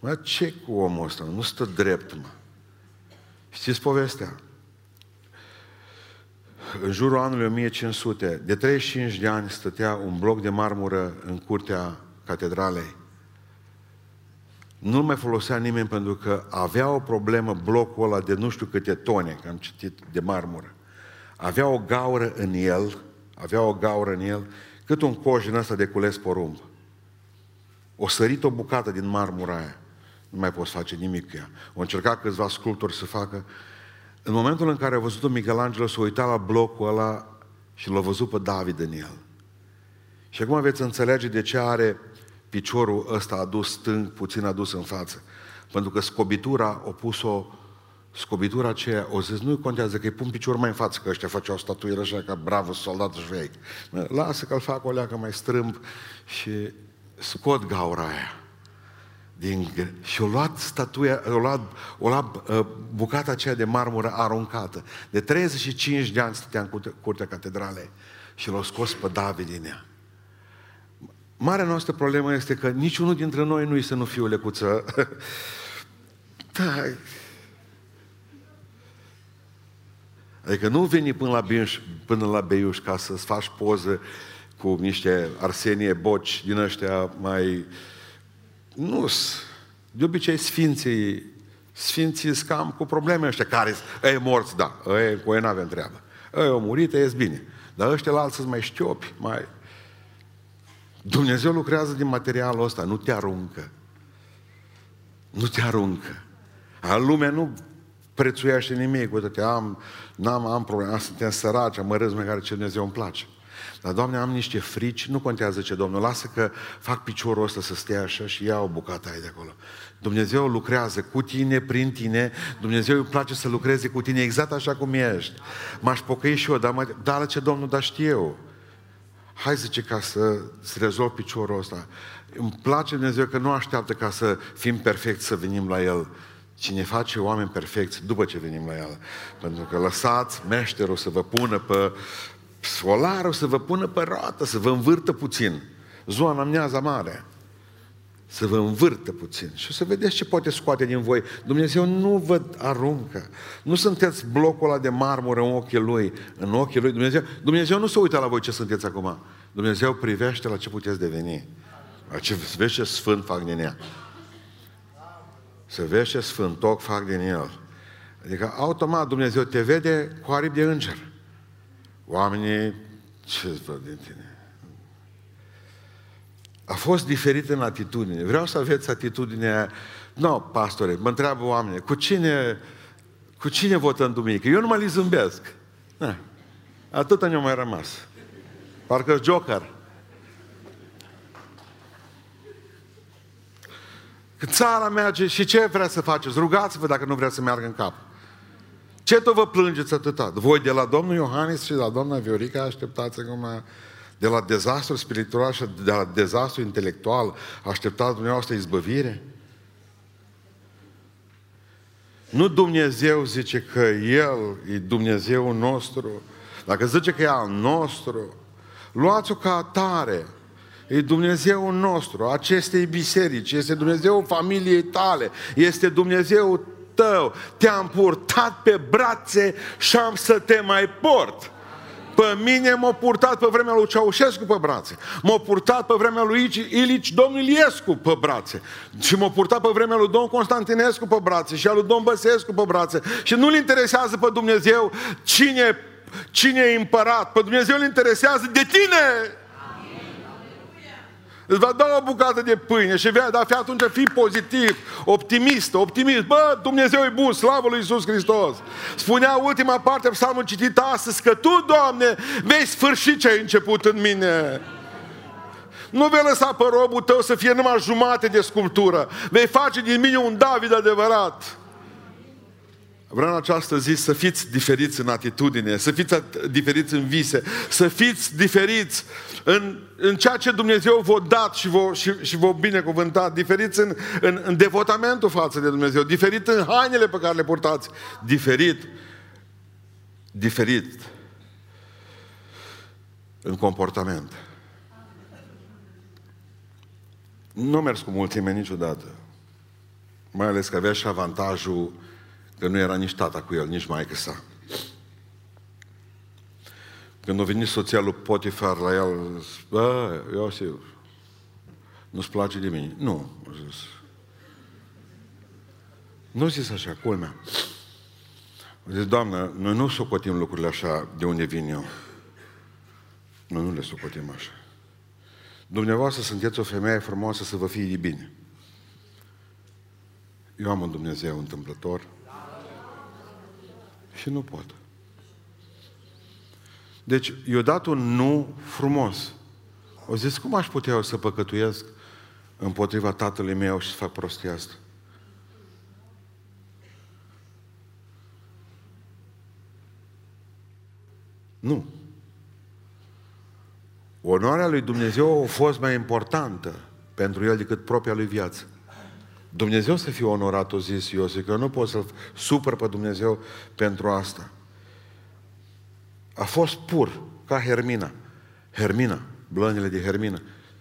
Mă, ce cu omul ăsta? Nu stă drept, mă. Știți povestea? În jurul anului 1500, de 35 de ani stătea un bloc de marmură în curtea catedralei. Nu-l mai folosea nimeni pentru că avea o problemă blocul ăla de nu știu câte tone, că am citit, de marmură. Avea o gaură în el, cât un coș din ăsta de cules porumb. O sărit o bucată din marmura aia. Nu mai poți face nimic cu ea. O încerca câțiva sculptori să facă. În momentul în care a văzut-o Michelangelo, s-a uitat la blocul ăla și l-a văzut pe David în el. Și acum veți înțelege de ce are piciorul ăsta adus stâng, puțin adus în față. Pentru că scobitura o pus-o, scobitura aceea, o zis, nu-i contează că îi pun piciorul mai în față, că ăștia făceau statuile așa ca bravo, soldatul șveic. Lasă că-l fac o leacă mai strâmb și scot gaura aia. Și o luat bucata aceea de marmură aruncată. De 35 de ani stătea în curtea catedralei și l-a scos pe David din ea. Marea noastră problemă este că niciunul dintre noi nu-i să nu fiu lecuță. Da. Adică nu veni până la Beiuș ca să-ți faci poză cu niște Arsenie Boci din ăștia mai... Nu-s. De obicei sfinții scam cu probleme ăștia, care e morți, da, cu ei n-avem treabă. Ei o murit, ei bine. Dar ăștia la alții mai știopi, mai... Dumnezeu lucrează din materialul ăsta, nu te aruncă. Nu te aruncă. Lumea nu prețuiește nimic, uite-te, am probleme, suntem săraci, mă râzi care ce Dumnezeu îmi place. Dar, Doamne, am niște frici, nu contează ce, Domnul, lasă că fac piciorul ăsta să stea așa și ia o bucată aia de acolo. Dumnezeu lucrează cu tine, prin tine, Dumnezeu îi place să lucreze cu tine exact așa cum ești. M-aș pocăi și eu, dar ce, Domnul, dar știu. Hai, zice, ca să rezolv piciorul ăsta. Îmi place Dumnezeu că nu așteaptă ca să fim perfecți să venim la El. Cine face oameni perfecți după ce venim la El. Pentru că lăsați meșterul să vă pună pe... solarul să vă pună pe roată, să vă învârtă puțin. Zona Miaza Mare. Să vă învârtă puțin. Și o să vedeți ce poate scoate din voi. Dumnezeu nu vă aruncă. Nu sunteți blocul ăla de marmură în ochii Lui. În ochii Lui Dumnezeu nu se uită la voi ce sunteți acum. Dumnezeu privește la ce puteți deveni. La ce, să vezi ce sfânt fac din ea. Să vezi ce sfânt toc fac din el. Adică automat Dumnezeu te vede cu aripi de înger. Oamenii, ce-ți văd din tine? A fost diferit în atitudine. Vreau să aveți atitudinea... Nu, pastore, mă întreabă oamenii, cu cine votăm duminică? Eu nu mai li zâmbesc. Atâta ne-a mai rămas. Parcă-s Joker. Că țara merge și ce vrea să faceți? Rugați-vă dacă nu vrea să meargă în cap. Ce tot vă plângeți atâta? Voi de la domnul Iohannis și de la doamna Viorica așteptați acum de la dezastru spiritual și de la dezastru intelectual așteptați dumneavoastră izbăvire? Nu Dumnezeu zice că El e Dumnezeul nostru. Dacă zice că e al nostru, luați-o ca atare. E Dumnezeul nostru, acestei biserici, este Dumnezeul familiei tale, este Dumnezeul tău, te-am purtat pe brațe și am să te mai port. Pe mine m-a purtat pe vremea lui Ceaușescu pe brațe, m-a purtat pe vremea lui Ilici, domnul Iliescu pe brațe și m-a purtat pe vremea lui domnul Constantinescu pe brațe și a lui domnul Băsescu pe brațe și nu-l interesează pe Dumnezeu cine e împărat, pe Dumnezeu îl interesează de tine. Îți va da o bucată de pâine și vei, dar atunci fii pozitiv, optimist. Bă, Dumnezeu e bun, slavă lui Iisus Hristos. Spunea ultima parte, psalmul citit astăzi, că Tu, Doamne, vei sfârși ce ai început în mine. Nu vei lăsa pe robul Tău să fie numai jumate de sculptură. Vei face din mine un David adevărat. Vreau în această zi să fiți diferiți în atitudine, să fiți diferiți în vise, să fiți diferiți în ceea ce Dumnezeu v-a dat și v-a binecuvântat, diferiți în devotamentul față de Dumnezeu, diferit în hainele pe care le purtați, diferit în comportament. Nu mers cu mulțime niciodată, mai ales că avea și avantajul că nu era nici tata cu el, nici maică sa. Când a venit soția lui Potifar la el, bă, Iosif, nu-ți place de mine? Nu, a zis. Nu a zis așa, culmea. A zis, Doamnă, noi nu socotim lucrurile așa de unde vin eu. Noi nu le socotim așa. Dumneavoastră sunteți o femeie frumoasă să vă fie de bine. Eu am un Dumnezeu întâmplător și nu pot. Deci, i-a dat un nu frumos. Au zis, cum aș putea eu să păcătuiesc împotriva tatălui meu și să fac prostia asta? Nu. Onoarea lui Dumnezeu a fost mai importantă pentru el decât propria lui viață. Dumnezeu să fie onorat, o zis Iosif, că eu nu pot să-L supăr pe Dumnezeu pentru asta. A fost pur, ca Hermina. Hermina, blănile de Hermina.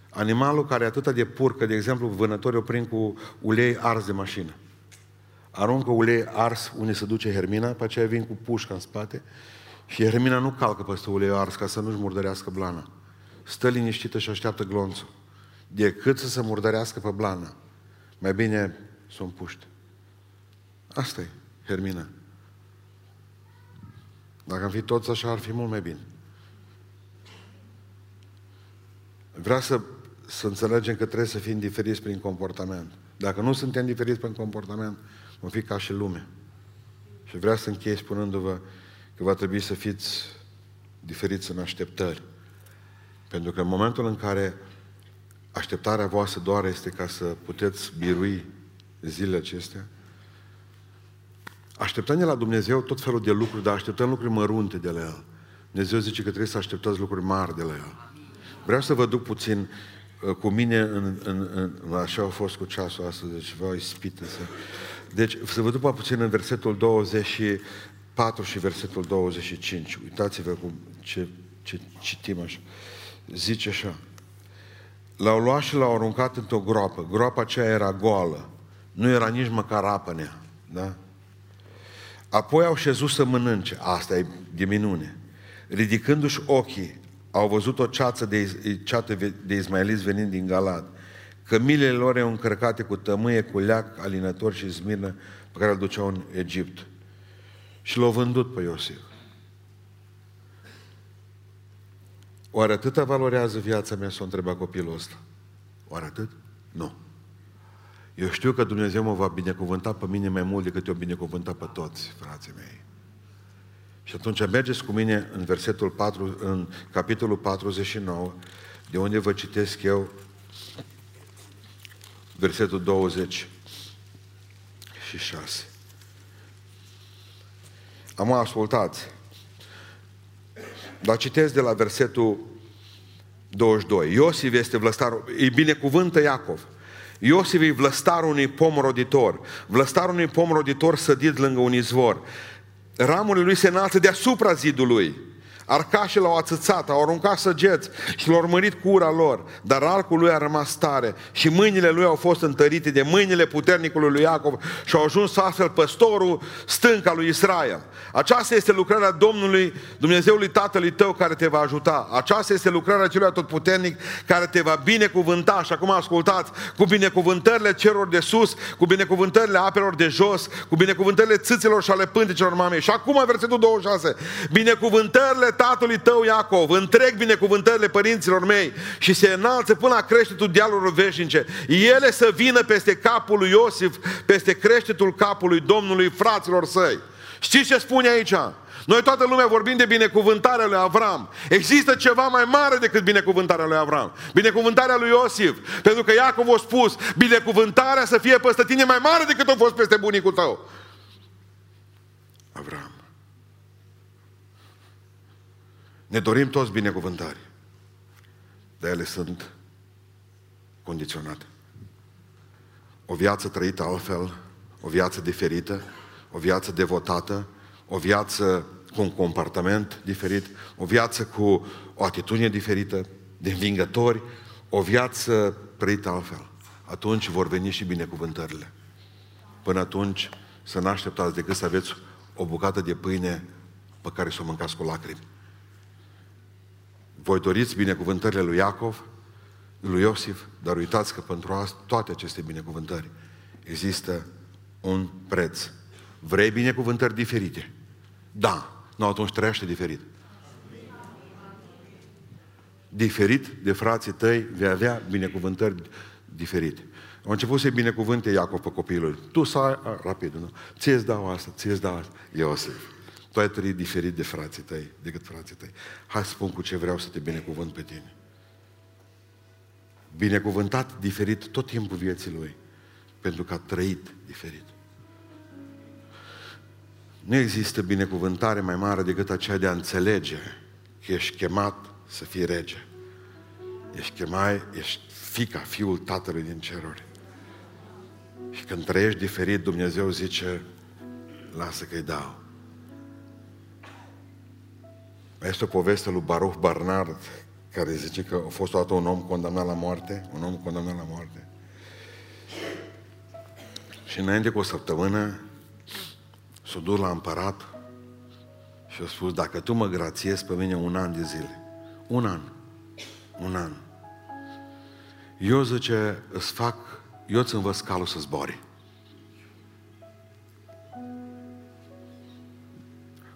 Animalul care e atât de pur că, de exemplu, vânătorii o prind cu ulei ars de mașină. Aruncă ulei ars unde se duce Hermina, pe aceea vin cu pușca în spate și Hermina nu calcă peste ulei ars ca să nu-și murdărească blana. Stă liniștită și așteaptă glonțul. Decât să se murdărească pe blana, mai bine s-o împuște. Asta e, Hermina. Dacă am fi toți așa, ar fi mult mai bine. Vreau să înțelegem că trebuie să fim diferiți prin comportament. Dacă nu suntem diferiți prin comportament, vom fi ca și lumea. Și vreau să închei spunându-vă că va trebui să fiți diferiți în așteptări. Pentru că în momentul în care așteptarea voastră doar este ca să puteți birui zilele acestea. Așteptăm de la Dumnezeu tot felul de lucruri, dar așteptăm lucruri mărunte de la El. Dumnezeu zice că trebuie să așteptați lucruri mari de la El. Vreau să vă duc puțin cu mine așa a fost cu ceasul astăzi, deci vă ispită să... Deci să vă duc puțin în versetul 24 și versetul 25. Uitați-vă cum ce citim așa. Zice așa. L-au luat și l-au aruncat într-o groapă. Groapa aceea era goală. Nu era nici măcar apă în ea. Da? Apoi au șezut să mănânce. Asta e de minune. Ridicându-și ochii, au văzut o ceată de izmaeliți venind din Galat. Cămilele lor erau încărcate cu tămâie, cu leac, alinător și smirnă pe care îl duceau în Egipt. Și l-au vândut pe Iosif. Oare atâta valorează viața mea, s-o întreba copilul ăsta? Oare atât? Nu. Eu știu că Dumnezeu mă va binecuvânta pe mine mai mult decât eu binecuvânta pe toți, frații mei. Și atunci mergeți cu mine în versetul 4, în capitolul 49, de unde vă citesc eu versetul 26. Am ascultat. Dar citesc de la versetul 22. Iosif este vlăstarul, îi binecuvântă Iacov. Iosif e vlăstarul unui pom roditor. Vlăstarul unui pom roditor sădit lângă un izvor. Ramurile lui se înalță deasupra zidului. Arcașii l-au ațățat, au aruncat săgeți și l-au urmărit cu ura lor. Dar arcul lui a rămas tare și mâinile lui au fost întărite de mâinile puternicului lui Iacov și au ajuns astfel păstorul stânc al lui Israel. Aceasta este lucrarea Domnului, Dumnezeului Tatălui tău care te va ajuta. Aceasta este lucrarea celui atotputernic care te va binecuvânta. Și acum ascultați, cu binecuvântările cerurilor de sus, cu binecuvântările apelor de jos, cu binecuvântările țâților și ale pântecelor mamei. Și acum versetul 26, binecuvântările tatălui tău Iacov, întreg binecuvântările părinților mei și se înalță până la creștetul dealurilor veșnice. Ele să vină peste capul lui Iosif, peste creștetul capului Domnului fraților săi. Știți ce spune aici? Noi toată lumea vorbim de binecuvântarea lui Avram. Există ceva mai mare decât binecuvântarea lui Avram. Binecuvântarea lui Iosif. Pentru că Iacov a spus, binecuvântarea să fie peste tine mai mare decât a fost peste bunicul tău. Ne dorim toți binecuvântări, dar ele sunt condiționate. O viață trăită altfel, o viață diferită, o viață devotată, o viață cu un comportament diferit, o viață cu o atitudine diferită, de învingători, o viață trăită altfel. Atunci vor veni și binecuvântările. Până atunci să nu așteptați decât să aveți o bucată de pâine pe care să o mâncați cu lacrimi. Voi doriți binecuvântările lui Iacov, lui Iosif, dar uitați că pentru toate aceste binecuvântări există un preț. Vrei binecuvântări diferite? Da. Nu, atunci trăiește diferit. Diferit de frații tăi vei avea binecuvântări diferite. Au început să-i binecuvânte Iacov pe copiilor. Tu să ai, rapid, nu? Ție-ți dau asta, ție-ți dau asta. Iosif, tu ai trăit diferit de frații tăi, decât frații tăi. Hai să spun cu ce vreau să te binecuvânt pe tine. Binecuvântat diferit tot timpul vieții lui, pentru că a trăit diferit. Nu există binecuvântare mai mare decât aceea de a înțelege că ești chemat să fii rege. Ești fica, fiul Tatălui din ceruri. Și când trăiești diferit, Dumnezeu zice, lasă că-i dau. Este o poveste lui Baruch Barnard, care zice că a fost odată un om condamnat la moarte, și înainte cu o săptămână s-a dus la împărat și a spus, dacă tu mă grațiezi pe mine un an de zile, un an, eu, zice, eu îți învăț calul să zbori.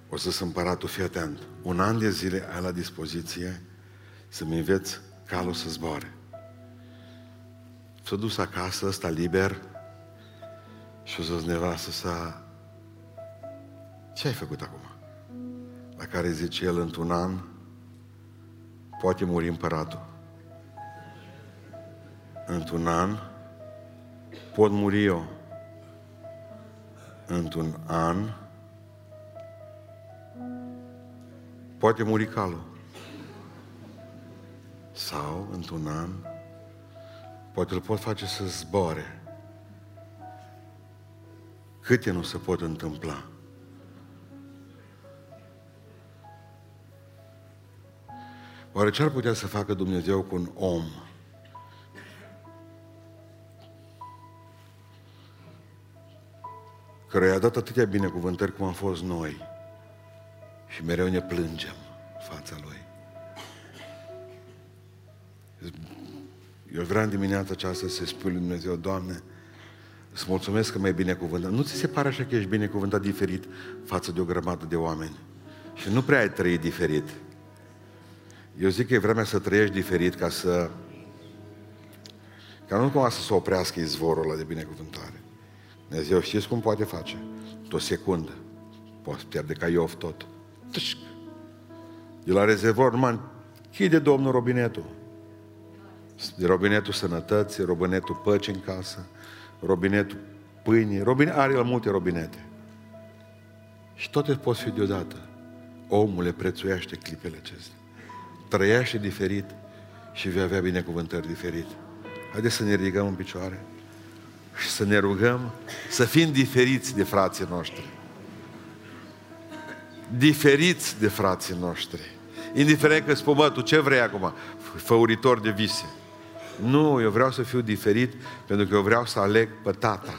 O să zis împăratul, fii atent, un an de zile ai la dispoziție să-mi înveți calul să zboare. S-a dus acasă, ăsta liber, și-a zis nevastă sa, ce ai făcut acum? La care zice el, într-un an poate muri împăratul. Într-un an pot muri eu. Într-un an poate muri calul. Sau, într-un an, poate îl pot face să zboare. Câte nu se pot întâmpla? Oare ce ar putea să facă Dumnezeu cu un om? Care i-a dat atâtea binecuvântări cum am fost noi și mereu ne plângem fața Lui. Eu vreau în dimineața aceasta să-i spui lui Dumnezeu, Doamne, îți mulțumesc că m-ai binecuvântat. Nu ți se pare așa că ești binecuvântat diferit față de o grămadă de oameni? Și nu prea ai trăit diferit. Eu zic că e vremea să trăiești diferit ca nu cumva să se oprească izvorul ăla de binecuvântare. Dumnezeu știți cum poate face? O secundă. Poți pierde ca Iov tot. Tâșc. De la rezervor numai închide Domnul robinetul. Robinetul sănătății, robinetul păcii în casă, robinetul pâinii, are la multe robinete. Și toate poți fi deodată. Omul le prețuiește clipele acestea. Trăiește diferit și vei avea binecuvântări diferite. Haideți să ne ridicăm în picioare și să ne rugăm să fim diferiți de frații noștri. Diferiți de frații noștri. Indiferent că spui, bă, tu ce vrei acum? Făuritor de vise. Nu, eu vreau să fiu diferit pentru că eu vreau să aleg pe Tata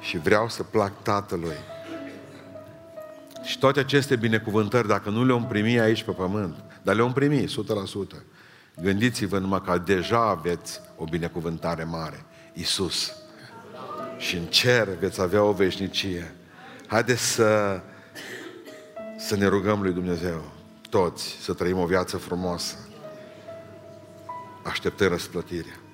și vreau să plac Tatălui. Și toate aceste binecuvântări, dacă nu le-om primi aici pe pământ, dar le-om primi 100%, gândiți-vă numai că deja aveți o binecuvântare mare, Iisus. Și în cer veți avea o veșnicie. Haideți să ne rugăm lui Dumnezeu, toți, să trăim o viață frumoasă. Așteptăm răsplătirea.